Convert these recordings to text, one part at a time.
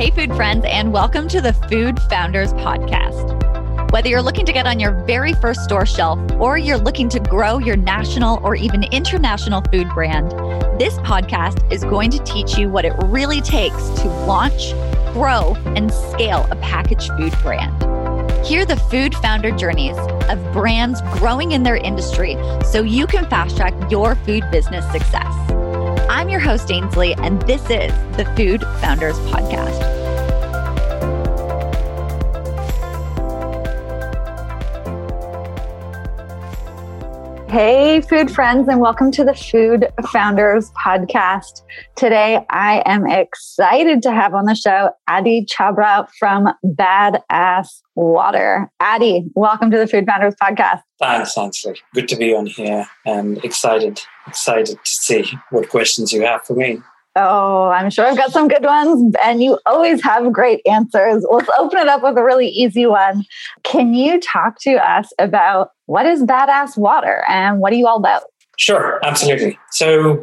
Hey, food friends, and welcome to the Food Founders Podcast. Whether you're looking to get on your very first store shelf or you're looking to grow your national or even international food brand, this podcast is going to teach you what it really takes to launch, grow, and scale a packaged food brand. Hear the food founder journeys of brands growing in their industry so you can fast track your food business success. I'm your host, Ainsley, and this is the Food Founders Podcast. Hey, food friends, and welcome to the Food Founders Podcast. Today, I am excited to have on the show Aadi Chabra from Badass Water. Aadi, welcome to the Food Founders Podcast. Thanks, Ainsley. Good to be on here and excited to see what questions you have for me. Oh, I'm sure I've got some good ones, and you always have great answers. Let's open it up with a really easy one. Can you talk to us about what is Badass Water and what are you all about? Sure, absolutely. So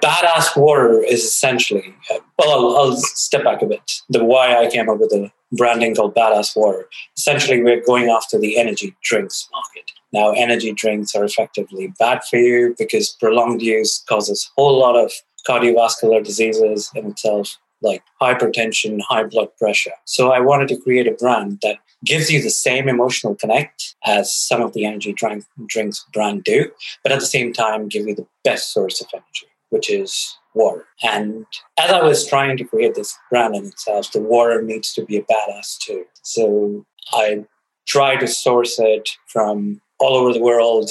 Badass Water is essentially, I'll step back a bit. The why I came up with a branding called Badass Water. Essentially, we're going after the energy drinks market. Now, energy drinks are effectively bad for you because prolonged use causes a whole lot of cardiovascular diseases in itself, like hypertension, high blood pressure. So I wanted to create a brand that gives you the same emotional connect as some of the energy drinks brand do, but at the same time, give you the best source of energy, which is water. And as I was trying to create this brand in itself, the water needs to be a badass too. So I tried to source it from all over the world,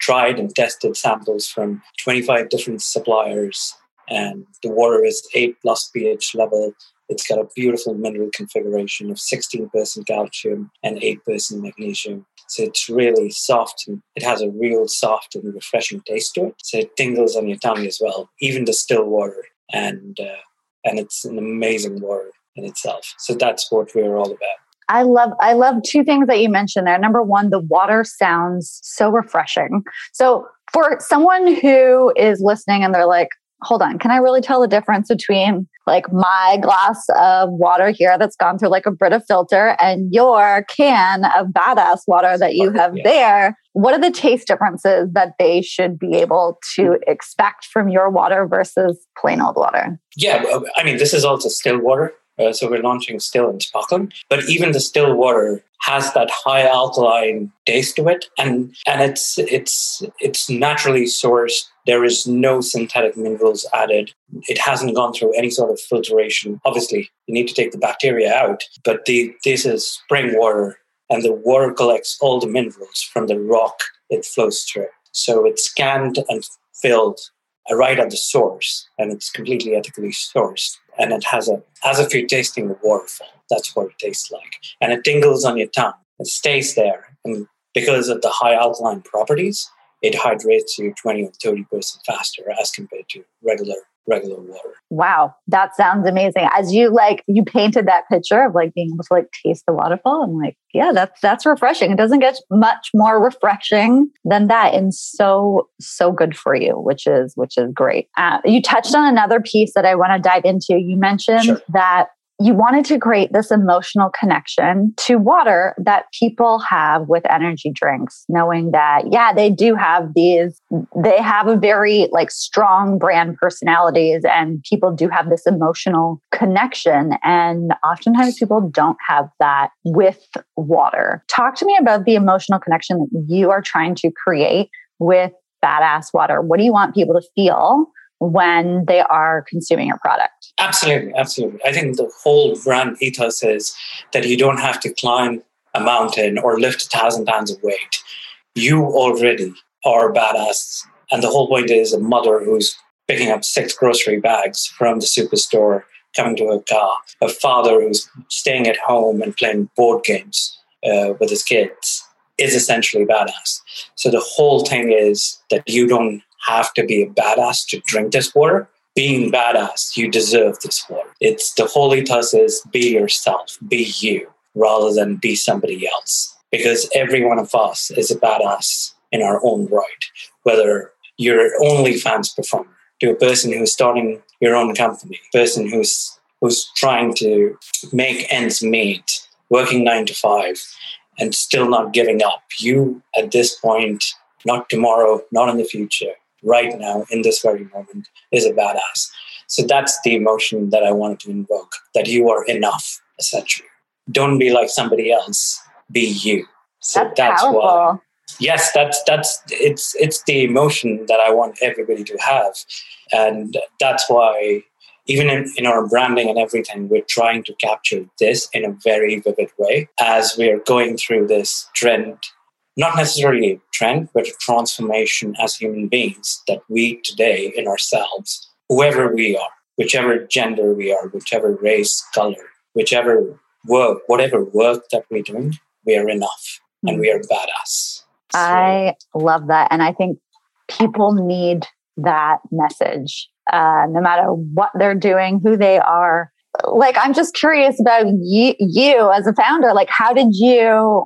tried and tested samples from 25 different suppliers. And the water is 8+ pH level. It's got a beautiful mineral configuration of 16% calcium and 8% magnesium. So it's really soft, and it has a real soft and refreshing taste to it. So it tingles on your tummy as well, even the still water. And it's an amazing water in itself. So that's what we're all about. I love two things that you mentioned there. Number one, the water sounds so refreshing. So for someone who is listening and they're like, hold on, can I really tell the difference between like my glass of water here that's gone through like a Brita filter and your can of Badass Water that you have there? What are the taste differences that they should be able to expect from your water versus plain old water? Yeah, I mean, this is also still water. So we're launching still and sparkling, but even the still water has that high alkaline taste to it, and it's naturally sourced. There is no synthetic minerals added. It hasn't gone through any sort of filtration. Obviously, you need to take the bacteria out, but this is spring water, and the water collects all the minerals from the rock it flows through. So it's scanned and filled right at the source, and it's completely ethically sourced. And it has as if you're tasting a waterfall. That's what it tastes like. And it tingles on your tongue. It stays there. And because of the high alkaline properties, it hydrates you 20 or 30% faster as compared to regular water. Wow. That sounds amazing. As you painted that picture of like being able to like taste the waterfall. I'm like, yeah, that's refreshing. It doesn't get much more refreshing than that. And so good for you, which is great. You touched on another piece that I want to dive into. You mentioned that you wanted to create this emotional connection to water that people have with energy drinks, knowing that, yeah, they do have these, they have a very like strong brand personalities and people do have this emotional connection. And oftentimes people don't have that with water. Talk to me about the emotional connection that you are trying to create with Badass Water. What do you want people to feel when they are consuming your product? Absolutely. I think the whole brand ethos is that you don't have to climb a mountain or lift 1,000 pounds of weight. You already are badass. And the whole point is a mother who's picking up 6 grocery bags from the superstore, coming to her car, a father who's staying at home and playing board games with his kids is essentially badass. So the whole thing is that you don't have to be a badass to drink this water. Being badass, you deserve this water. It's the whole ethos is be yourself, be you, rather than be somebody else. Because every one of us is a badass in our own right. Whether you're an OnlyFans performer, to a person who's starting your own company, person who's who's trying to make ends meet, working 9 to 5 and still not giving up. You, at this point, not tomorrow, not in the future, right now, in this very moment, is a badass. So that's the emotion that I wanted to invoke, that you are enough, essentially. Don't be like somebody else, be you. So that's powerful. Yes, it's the emotion that I want everybody to have. And that's why, even in our branding and everything, we're trying to capture this in a very vivid way as we are going through this trend, not necessarily a trend, but a transformation as human beings that we today in ourselves, whoever we are, whichever gender we are, whichever race, color, whichever work, whatever work that we're doing, we are enough and we are badass. So, I love that. And I think people need that message, no matter what they're doing, who they are. Like, I'm just curious about you as a founder. Like, how did you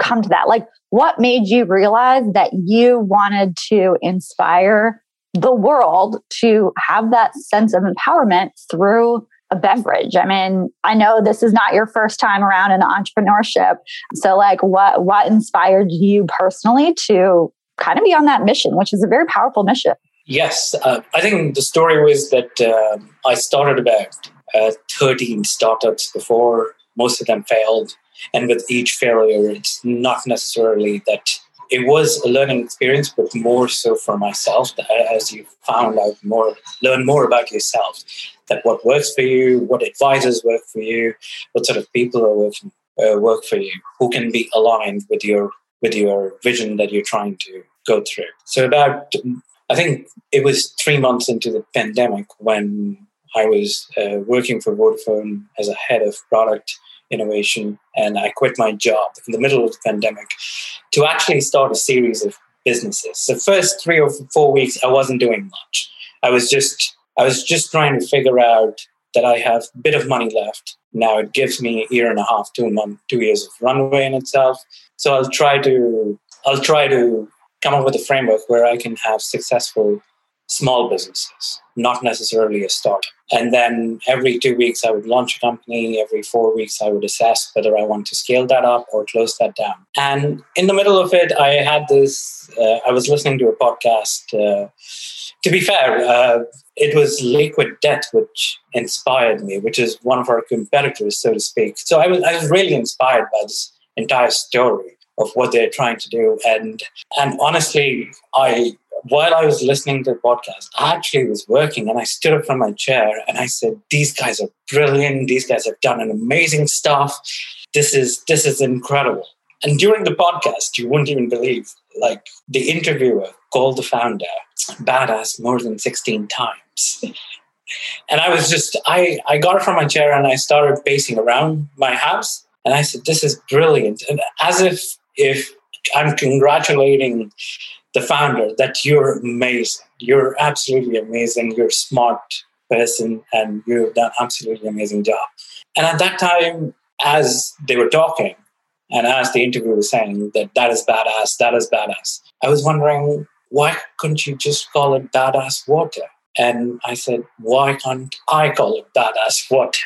come to that? Like, what made you realize that you wanted to inspire the world to have that sense of empowerment through a beverage? I mean, I know this is not your first time around in entrepreneurship. So like, what inspired you personally to kind of be on that mission, which is a very powerful mission? Yes. I think the story was that I started about 13 startups before. Most of them failed. And with each failure, it's not necessarily that it was a learning experience, but more so for myself, that as you found out more, learn more about yourself, that what works for you, what advisors work for you, what sort of people are work for you, who can be aligned with your vision that you're trying to go through. So about, I think it was 3 months into the pandemic when I was working for Vodafone as a head of product innovation, and I quit my job in the middle of the pandemic to actually start a series of businesses. The first 3 or 4 weeks, I wasn't doing much. I was just trying to figure out that I have a bit of money left. Now it gives me a year and a half, 2 years of runway in itself. So I'll try to come up with a framework where I can have successful small businesses, not necessarily a startup. And then every 2 weeks, I would launch a company. Every 4 weeks, I would assess whether I want to scale that up or close that down. And in the middle of it, I had this, I was listening to a podcast. To be fair, it was Liquid Death, which inspired me, which is one of our competitors, so to speak. So I was really inspired by this entire story of what they're trying to do. And honestly, while I was listening to the podcast, I actually was working, and I stood up from my chair and I said, these guys are brilliant. These guys have done an amazing stuff. This is incredible. And during the podcast, you wouldn't even believe, like, the interviewer called the founder badass more than 16 times. And I was just, I got up from my chair and I started pacing around my house. And I said, this is brilliant. And as if I'm congratulating the founder, that you're amazing. You're absolutely amazing. You're a smart person and you've done an absolutely amazing job. And at that time, as they were talking and as the interviewer was saying that is badass, I was wondering, why couldn't you just call it Badass Water? And I said, why can't I call it Badass Water?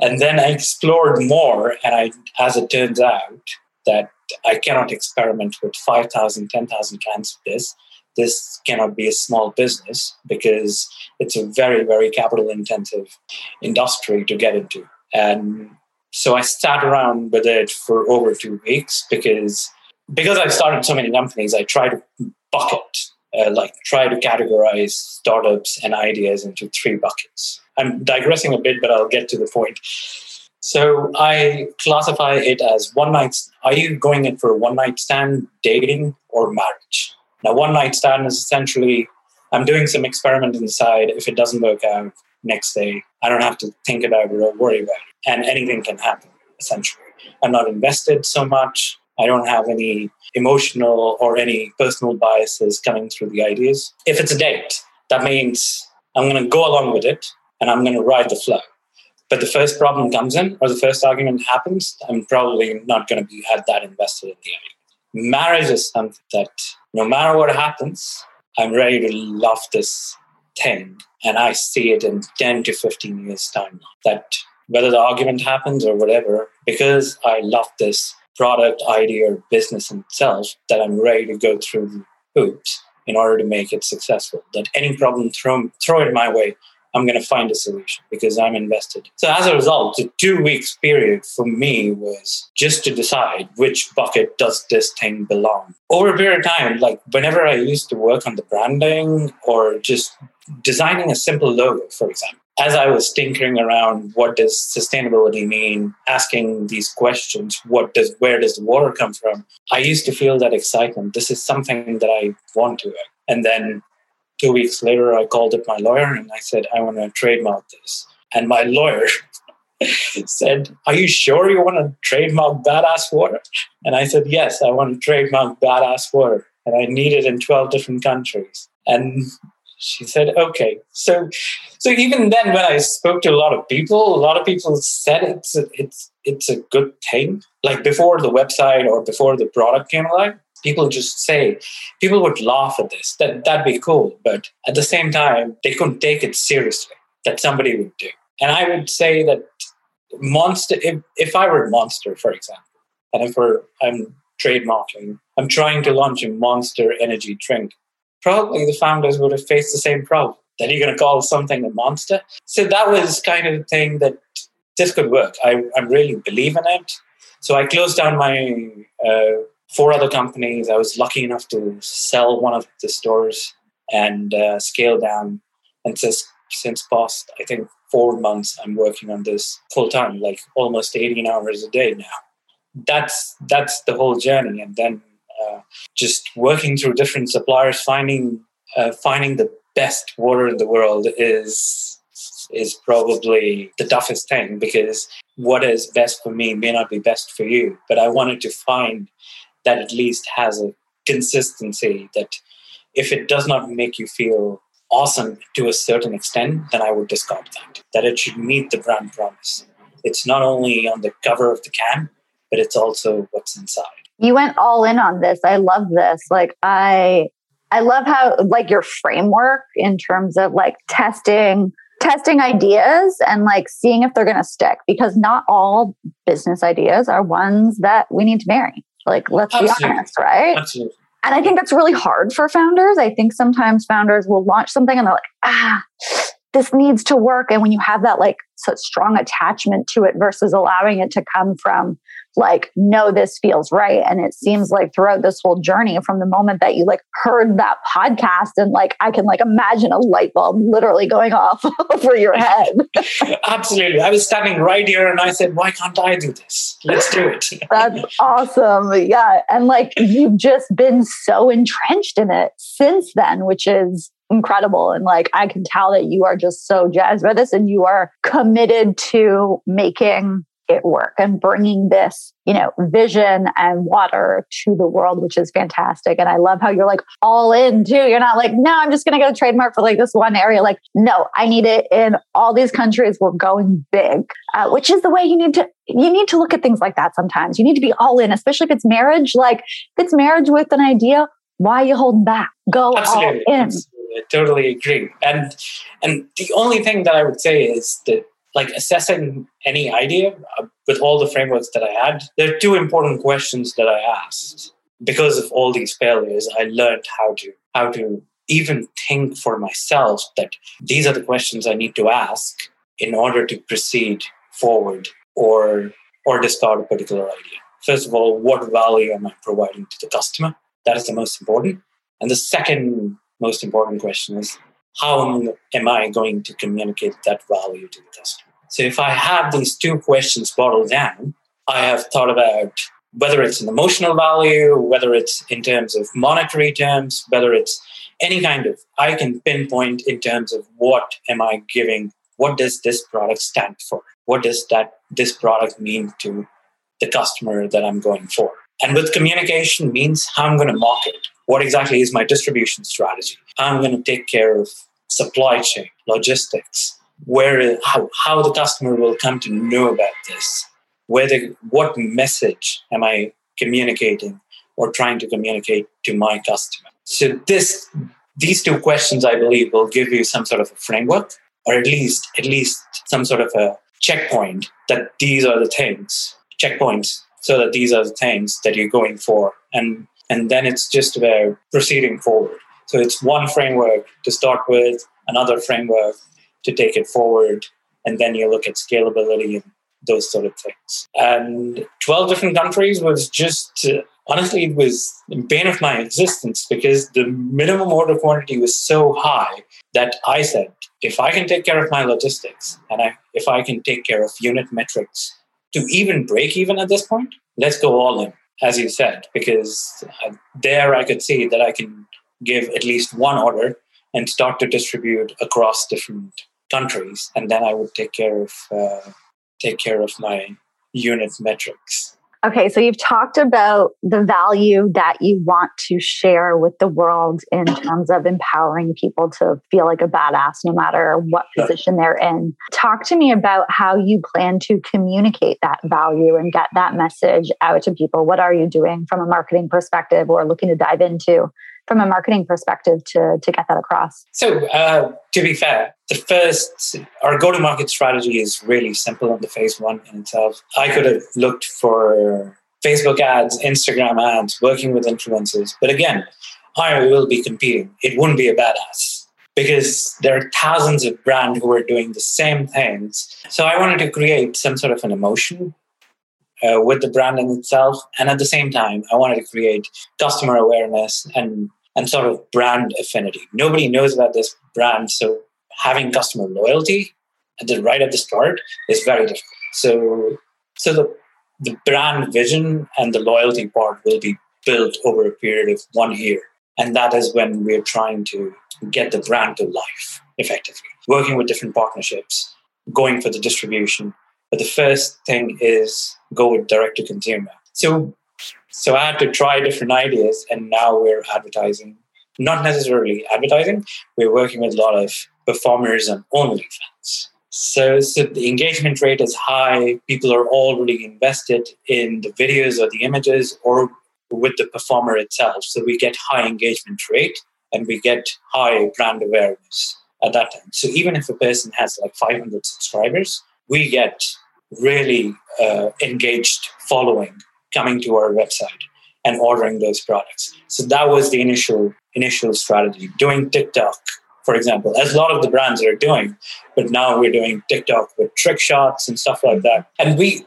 And then I explored more, and as it turns out, that I cannot experiment with 5,000, 10,000 cans of this. This cannot be a small business because it's a very, very capital-intensive industry to get into. And so I sat around with it for over 2 weeks because I've started so many companies, I try to categorize startups and ideas into 3 buckets. I'm digressing a bit, but I'll get to the point. So I classify it as one night. Are you going in for a one night stand, dating, or marriage? Now, one night stand is essentially, I'm doing some experiment inside. If it doesn't work out next day, I don't have to think about it or worry about it. And anything can happen, essentially. I'm not invested so much. I don't have any emotional or any personal biases coming through the ideas. If it's a date, that means I'm going to go along with it and I'm going to ride the flow. But the first problem comes in or the first argument happens, I'm probably not going to be that invested in the idea. Marriage is something that no matter what happens, I'm ready to love this thing, and I see it in 10 to 15 years' time, that whether the argument happens or whatever, because I love this product, idea, or business in itself, that I'm ready to go through the hoops in order to make it successful. That any problem, throw it my way, I'm going to find a solution because I'm invested. So as a result, the 2 weeks period for me was just to decide which bucket does this thing belong. Over a period of time, like whenever I used to work on the branding or just designing a simple logo, for example, as I was tinkering around, what does sustainability mean? Asking these questions, where does the water come from? I used to feel that excitement. This is something that I want to do. And then 2 weeks later, I called up my lawyer and I said, I want to trademark this. And my lawyer said, are you sure you want to trademark Badass Water? And I said, yes, I want to trademark Badass Water. And I need it in 12 different countries. And she said, okay. So even then, when I spoke to a lot of people said it's a good thing. Like before the website or before the product came alive, people just say, people would laugh at this, that'd be cool. But at the same time, they couldn't take it seriously that somebody would do. And I would say that Monster, if I were Monster, for example, and I'm trademarking, I'm trying to launch a Monster energy drink, probably the founders would have faced the same problem, that you're going to call something a monster. So that was kind of the thing that this could work. I really believe in it. So I closed down my... 4 other companies. I was lucky enough to sell one of the stores and scale down. And since past, I think, 4 months, I'm working on this full time, like almost 18 hours a day now. That's the whole journey. And then just working through different suppliers, finding the best water in the world is probably the toughest thing, because what is best for me may not be best for you. But I wanted to find that at least has a consistency, that if it does not make you feel awesome to a certain extent, then I would discard that. That it should meet the brand promise. It's not only on the cover of the can, but it's also what's inside. You went all in on this. I love this. Like I love how like your framework in terms of like testing ideas and like seeing if they're going to stick, because not all business ideas are ones that we need to marry. Like, let's Absolutely. Be honest, right? Absolutely. And I think that's really hard for founders. I think sometimes founders will launch something and they're like, this needs to work. And when you have that like such strong attachment to it versus allowing it to come from like, no, this feels right. And it seems like throughout this whole journey, from the moment that you like heard that podcast, and like, I can like imagine a light bulb literally going off over your head. Absolutely. I was standing right here and I said, why can't I do this? Let's do it. That's awesome. Yeah. And like, you've just been so entrenched in it since then, which is incredible. And like, I can tell that you are just so jazzed by this and you are committed to making it work and bringing this, you know, vision and water to the world, which is fantastic. And I love how you're like all in too. You're not like, no, I'm just going to get a trademark for like this one area. Like, no, I need it in all these countries. We're going big, which is the way you need to look at things like that. Sometimes you need to be all in, especially if it's marriage. Like if it's marriage with an idea, why are you holding back? Go Absolutely. All in. Absolutely. I totally agree. And the only thing that I would say is that, like, assessing any idea with all the frameworks that I had, there are 2 important questions that I asked. Because of all these failures, I learned how to even think for myself that these are the questions I need to ask in order to proceed forward or discard a particular idea. First of all, what value am I providing to the customer? That is the most important. And the second most important question is, how am I going to communicate that value to the customer? So if I have these 2 questions bottled down, I have thought about whether it's an emotional value, whether it's in terms of monetary terms, whether it's any kind of, I can pinpoint in terms of what am I giving? What does this product stand for? What does this product mean to the customer that I'm going for? And with communication means how I'm going to market. What exactly is my distribution strategy? I'm going to take care of supply chain, logistics, how the customer will come to know about this, what message am I communicating or trying to communicate to my customer. So this These two questions, I believe, will give you some sort of a framework, or at least some sort of a checkpoint that these are the things, checkpoints, so that these are the things that you're going for. And then it's just about proceeding forward. So it's one framework to start with, another framework to take it forward, and then you look at scalability and those sort of things. And 12 different countries was just, honestly, it was the pain of my existence, because the minimum order quantity was so high that I said, if I can take care of my logistics and if I can take care of unit metrics to even break even at this point, let's go all in, as you said, because there I could see that I can give at least one order and start to distribute across different countries. And then I would take care of my unit metrics. Okay, so you've talked about the value that you want to share with the world in terms of empowering people to feel like a badass no matter what position they're in. Talk to me about how you plan to communicate that value and get that message out to people. What are you doing from a marketing perspective, or looking to dive into from a marketing perspective to get that across? So to be fair, our go-to-market strategy is really simple on the phase one in itself. I could have looked for Facebook ads, Instagram ads, working with influencers. But again, I will be competing. It wouldn't be a badass, because there are thousands of brands who are doing the same things. So I wanted to create some sort of an emotion with the brand in itself. And at the same time, I wanted to create customer awareness and sort of brand affinity. Nobody knows about this brand, so having customer loyalty right at the start is very difficult. So the brand vision and the loyalty part will be built over a period of 1 year. And that is when we're trying to get the brand to life, effectively. Working with different partnerships, going for the distribution. But the first thing is go with direct-to-consumer. So I had to try different ideas, and now we're advertising. Not necessarily advertising. We're working with a lot of performers on OnlyFans. So the engagement rate is high. People are already invested in the videos or the images or with the performer itself. So we get high engagement rate and we get high brand awareness at that time. So even if a person has like 500 subscribers, we get really engaged following coming to our website and ordering those products. So that was the initial strategy. Doing TikTok, for example, as a lot of the brands are doing, but now we're doing TikTok with trick shots and stuff like that. And we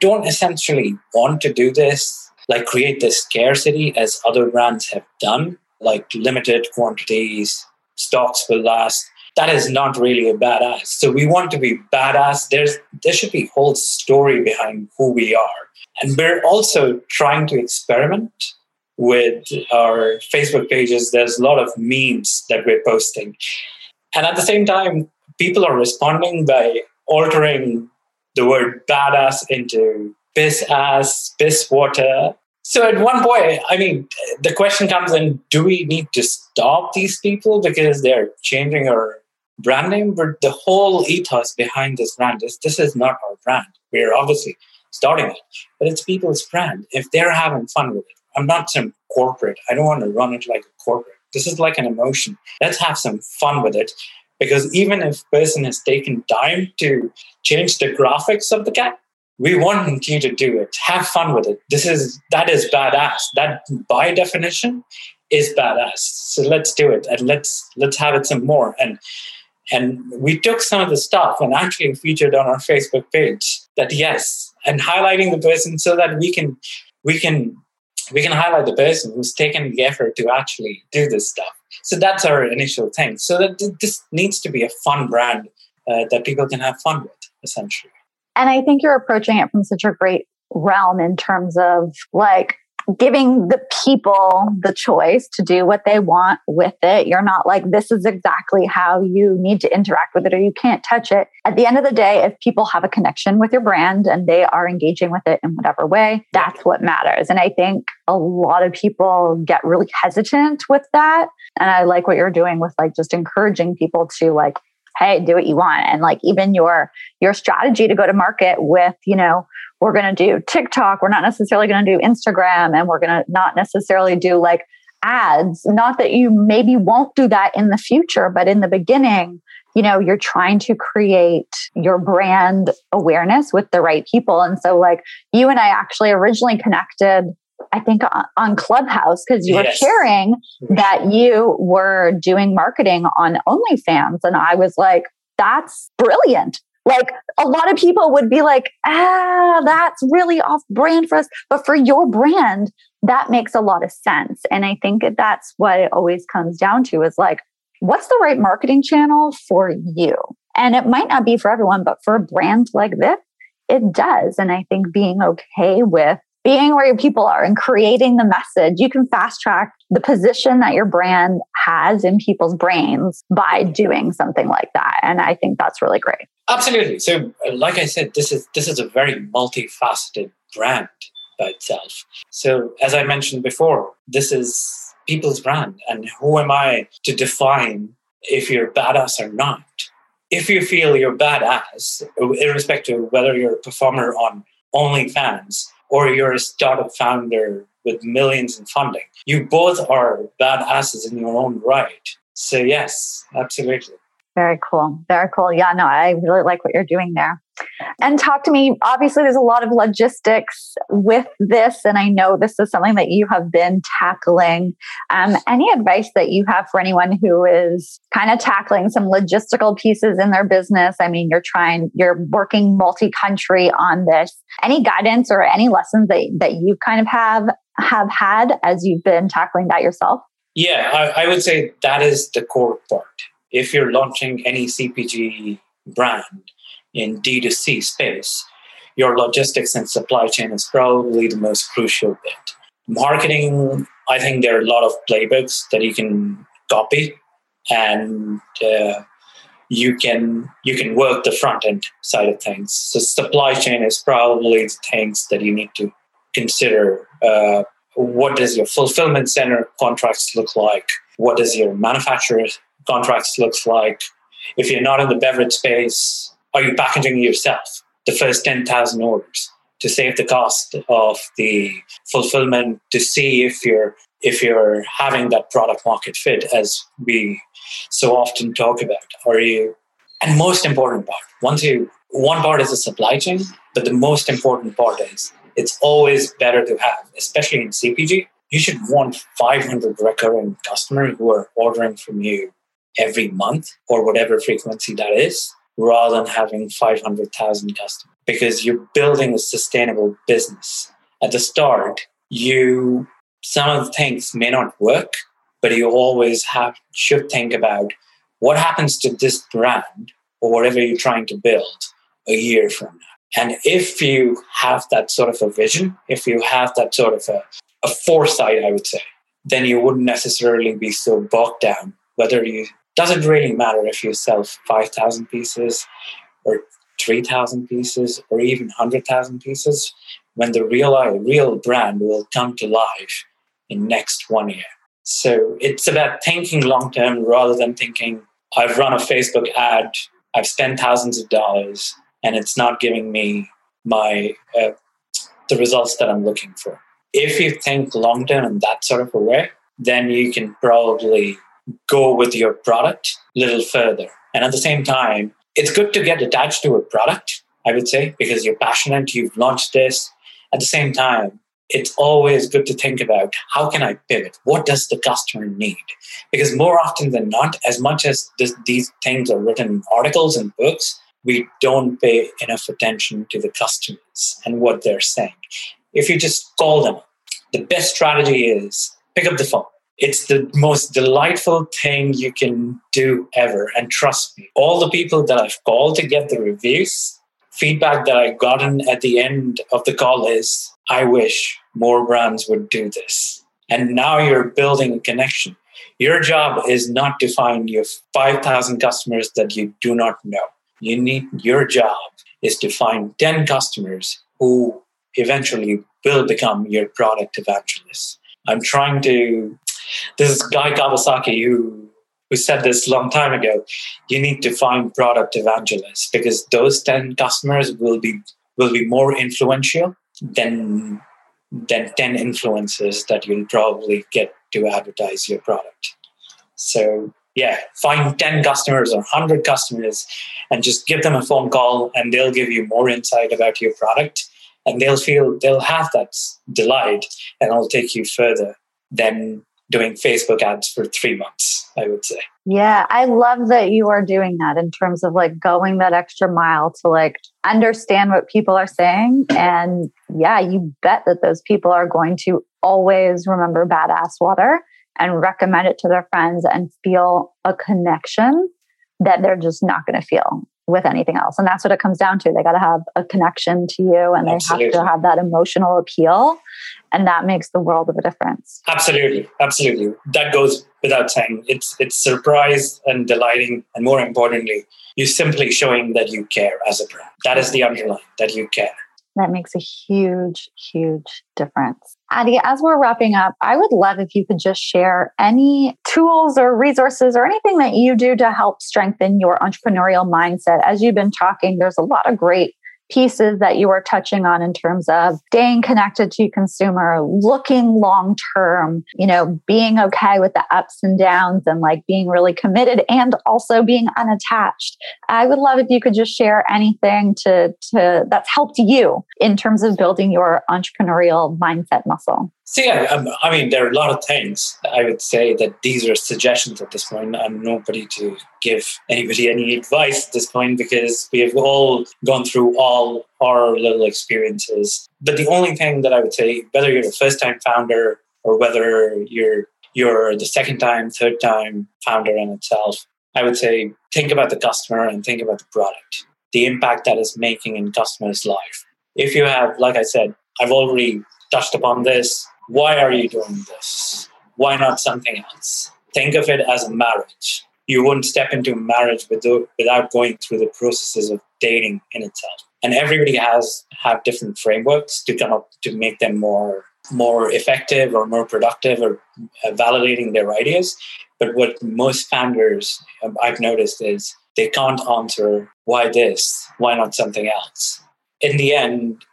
don't essentially want to do this, like create this scarcity as other brands have done, like limited quantities, stocks will last. That is not really a badass. So we want to be badass. There should be a whole story behind who we are. And we're also trying to experiment with our Facebook pages. There's a lot of memes that we're posting. And at the same time, people are responding by altering the word badass into piss ass, piss water. So at one point, I mean, the question comes in, do we need to stop these people because they're changing our brand name? But the whole ethos behind this brand is this is not our brand. We're obviously starting it, but it's people's brand. If they're having fun with it, I'm not some corporate. I don't want to run it like a corporate. This is like an emotion. Let's have some fun with it. Because even if a person has taken time to change the graphics of the cat, we want you to do it. Have fun with it. That is badass. That, by definition, is badass. So let's do it, and let's have it some more. And we took some of the stuff and actually featured on our Facebook page that yes, and highlighting the person so that we can highlight the person who's taken the effort to actually do this stuff. So that's our initial thing. So that this needs to be a fun brand that people can have fun with, essentially. And I think you're approaching it from such a great realm in terms of like giving the people the choice to do what they want with it. You're not like, this is exactly how you need to interact with it or you can't touch it. At the end of the day, if people have a connection with your brand and they are engaging with it in whatever way, that's what matters. And I think a lot of people get really hesitant with that. And I like what you're doing with like just encouraging people to like, hey, do what you want. And like even your strategy to go to market with, you know, we're going to do TikTok. We're not necessarily going to do Instagram, and we're going to not necessarily do like ads. Not that you maybe won't do that in the future, but in the beginning, you know, you're trying to create your brand awareness with the right people. And so like you and I actually originally connected, I think on Clubhouse, because you were sharing that you were doing marketing on OnlyFans. And I was like, that's brilliant. Like a lot of people would be like, ah, that's really off brand for us. But for your brand, that makes a lot of sense. And I think that's what it always comes down to is like, what's the right marketing channel for you? And it might not be for everyone, but for a brand like this, it does. And I think being okay with being where your people are and creating the message, you can fast track the position that your brand has in people's brains by doing something like that. And I think that's really great. Absolutely. So like I said, this is a very multifaceted brand by itself. So as I mentioned before, this is people's brand. And who am I to define if you're badass or not? If you feel you're badass, irrespective of whether you're a performer on OnlyFans or you're a startup founder with millions in funding, you both are badasses in your own right. So yes, absolutely. Very cool. Very cool. Yeah, no, I really like what you're doing there. And talk to me, obviously there's a lot of logistics with this, and I know this is something that you have been tackling. Any advice that you have for anyone who is kind of tackling some logistical pieces in their business? I mean, you're working multi-country on this. Any guidance or any lessons that you kind of have had as you've been tackling that yourself? Yeah, I would say that is the core part. If you're launching any CPG brand in D2C space, your logistics and supply chain is probably the most crucial bit. Marketing, I think there are a lot of playbooks that you can copy, and you can work the front end side of things. So supply chain is probably the things that you need to consider. What does your fulfillment center contracts look like? What does your manufacturer contracts looks like? If you're not in the beverage space, are you packaging yourself the first 10,000 orders to save the cost of the fulfillment, to see if you're having that product market fit as we so often talk about? And most important part, one part is the supply chain, but the most important part is it's always better to have, especially in CPG, you should want 500 recurring customers who are ordering from you every month or whatever frequency that is, rather than having 500,000 customers, because you're building a sustainable business. At the start, some of the things may not work, but you always should think about what happens to this brand or whatever you're trying to build a year from now. And if you have that sort of a vision, if you have that sort of a foresight, I would say, then you wouldn't necessarily be so bogged down. Doesn't really matter if you sell 5,000 pieces or 3,000 pieces or even 100,000 pieces, when the real brand will come to life in next 1 year. So it's about thinking long-term rather than thinking, I've run a Facebook ad, I've spent thousands of dollars, and it's not giving me the results that I'm looking for. If you think long-term in that sort of a way, then you can probably go with your product a little further. And at the same time, it's good to get attached to a product, I would say, because you're passionate, you've launched this. At the same time, it's always good to think about, how can I pivot? What does the customer need? Because more often than not, as much as these things are written in articles and books, we don't pay enough attention to the customers and what they're saying. If you just call them, the best strategy is pick up the phone. It's the most delightful thing you can do ever. And trust me, all the people that I've called to get the reviews, feedback that I've gotten at the end of the call is, I wish more brands would do this. And now you're building a connection. Your job is not to find your 5,000 customers that you do not know. Your job is to find 10 customers who eventually will become your product evangelists. This is Guy Kawasaki who said this a long time ago. You need to find product evangelists, because those 10 customers will be more influential than 10 influencers that you'll probably get to advertise your product. So yeah, find 10 customers or 100 customers and just give them a phone call, and they'll give you more insight about your product, and they'll have that delight, and it'll take you further than doing Facebook ads for 3 months, I would say. Yeah, I love that you are doing that in terms of like going that extra mile to like understand what people are saying. And yeah, you bet that those people are going to always remember Badass Water and recommend it to their friends and feel a connection that they're just not going to feel with anything else. And that's what it comes down to. They got to have a connection to you, and absolutely, they have to have that emotional appeal. And that makes the world of a difference. Absolutely. Absolutely. That goes without saying. It's surprise and delighting. And more importantly, you're simply showing that you care as a brand. That is the underline, that you care. That makes a huge, huge difference. Aadi, as we're wrapping up, I would love if you could just share any tools or resources or anything that you do to help strengthen your entrepreneurial mindset. As you've been talking, there's a lot of great pieces that you are touching on in terms of staying connected to your consumer, looking long-term, you know, being okay with the ups and downs and like being really committed and also being unattached. I would love if you could just share anything to that's helped you in terms of building your entrepreneurial mindset muscle. So yeah, I mean, there are a lot of things. I would say that these are suggestions at this point. I'm nobody to give anybody any advice at this point because we have all gone through all our little experiences. But the only thing that I would say, whether you're the first-time founder or whether you're the second-time, third-time founder in itself, I would say think about the customer and think about the product, the impact that is making in customers' life. If you have, like I said, I've already touched upon this. Why are you doing this? Why not something else? Think of it as a marriage. You wouldn't step into marriage without going through the processes of dating in itself. And everybody have different frameworks to come up to make them more effective or more productive or validating their ideas. But what most founders I've noticed is they can't answer why this, why not something else. In the end,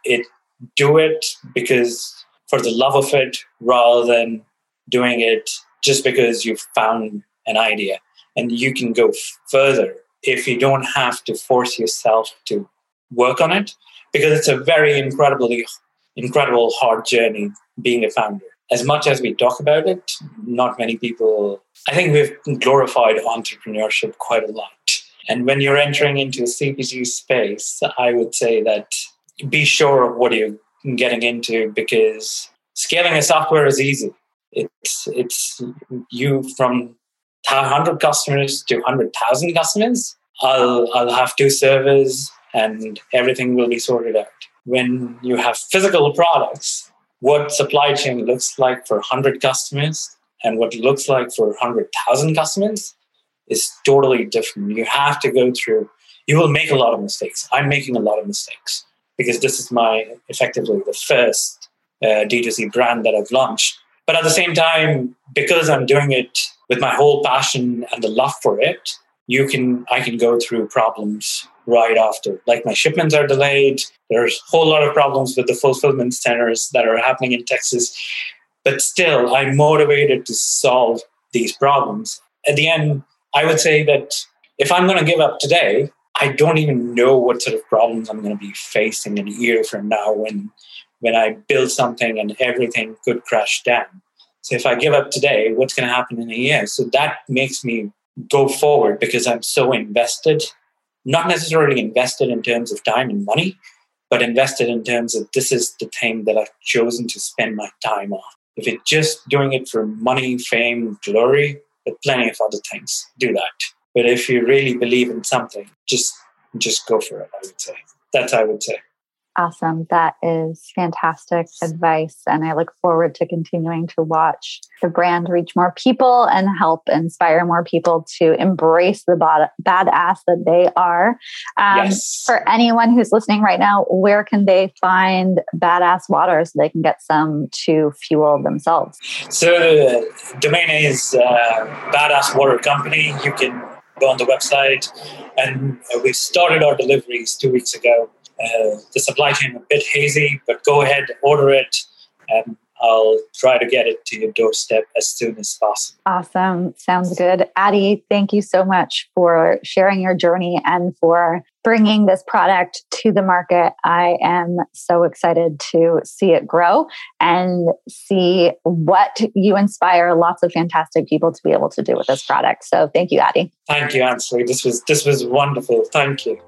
do it because for the love of it, rather than doing it just because you've found an idea. And you can go further if you don't have to force yourself to work on it, because it's a very incredible hard journey being a founder. As much as we talk about it, not many people, I think we've glorified entrepreneurship quite a lot. And when you're entering into a CPG space, I would say that be sure of what you're getting into, because scaling a software is easy. It's you from 100 customers to 100,000 customers. I'll have two servers and everything will be sorted out. When you have physical products, what supply chain looks like for 100 customers and what it looks like for 100,000 customers is totally different. You have to go through, you will make a lot of mistakes. I'm making a lot of mistakes, because this is effectively the first D2C brand that I've launched. But at the same time, because I'm doing it with my whole passion and the love for it, I can go through problems right after. Like my shipments are delayed. There's a whole lot of problems with the fulfillment centers that are happening in Texas. But still, I'm motivated to solve these problems. At the end, I would say that if I'm going to give up today, I don't even know what sort of problems I'm going to be facing in a year from now when I build something and everything could crash down. So if I give up today, what's going to happen in a year? So that makes me go forward because I'm so invested, not necessarily invested in terms of time and money, but invested in terms of this is the thing that I've chosen to spend my time on. If you're just doing it for money, fame, glory, there are plenty of other things. Do that. But if you really believe in something, just go for it, I would say. That's I would say. Awesome. That is fantastic advice. And I look forward to continuing to watch the brand reach more people and help inspire more people to embrace the badass that they are. Yes. For anyone who's listening right now, where can they find Badass Water so they can get some to fuel themselves? So the domain is Badass Water Company. You can go on the website, and we started our deliveries 2 weeks ago. The supply chain a bit hazy, but go ahead, order it. And I'll try to get it to your doorstep as soon as possible. Awesome. Sounds good. Aadi, thank you so much for sharing your journey and for bringing this product to the market. I am so excited to see it grow and see what you inspire lots of fantastic people to be able to do with this product. So thank you, Aadi. Thank you, Ansley. This was wonderful. Thank you.